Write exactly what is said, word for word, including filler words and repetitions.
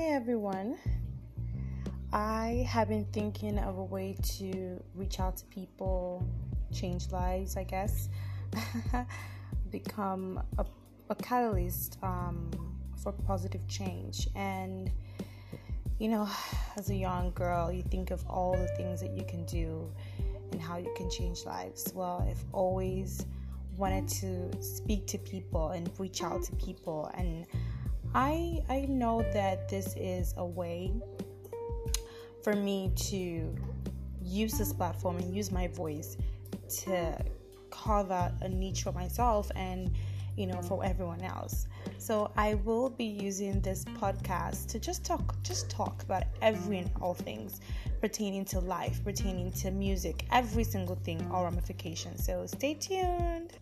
Hey everyone, I have been thinking of a way to reach out to people, change lives, I guess, become a, a catalyst um, for positive change. And you know, as a young girl, you think of all the things that you can do and how you can change lives. Well, I've always wanted to speak to people and reach out to people, and I I know that this is a way for me to use this platform and use my voice to carve out a niche for myself and, you know, for everyone else. So I will be using this podcast to just talk just talk about every and all things pertaining to life, pertaining to music, every single thing, all ramifications. So stay tuned.